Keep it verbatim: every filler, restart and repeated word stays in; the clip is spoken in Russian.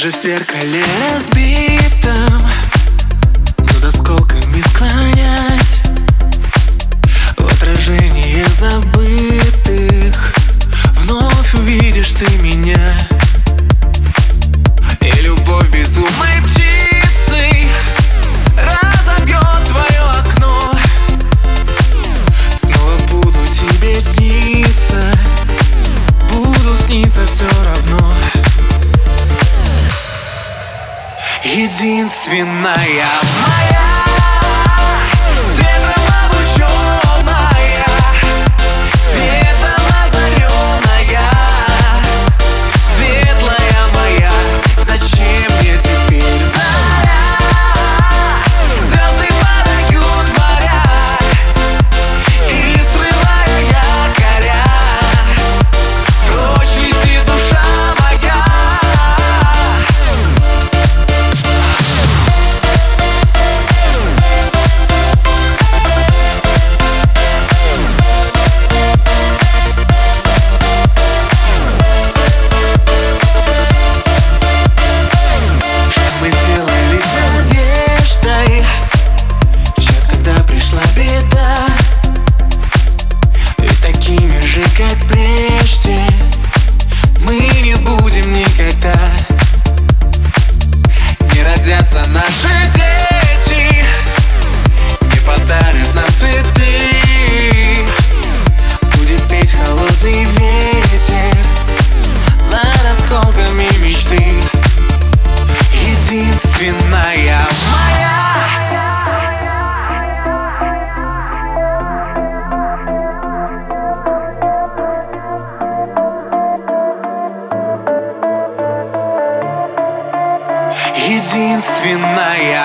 Даже в зеркале разбитом, над осколками склонясь, в отражении забытых вновь увидишь ты меня. И любовь безумной птицы разобьет твое окно. Снова буду тебе сниться, буду сниться все равно. Единственная моя. Наши дети не подарят нам цветы, будет петь холодный ветер над осколками мечты. Единственная единственная моя.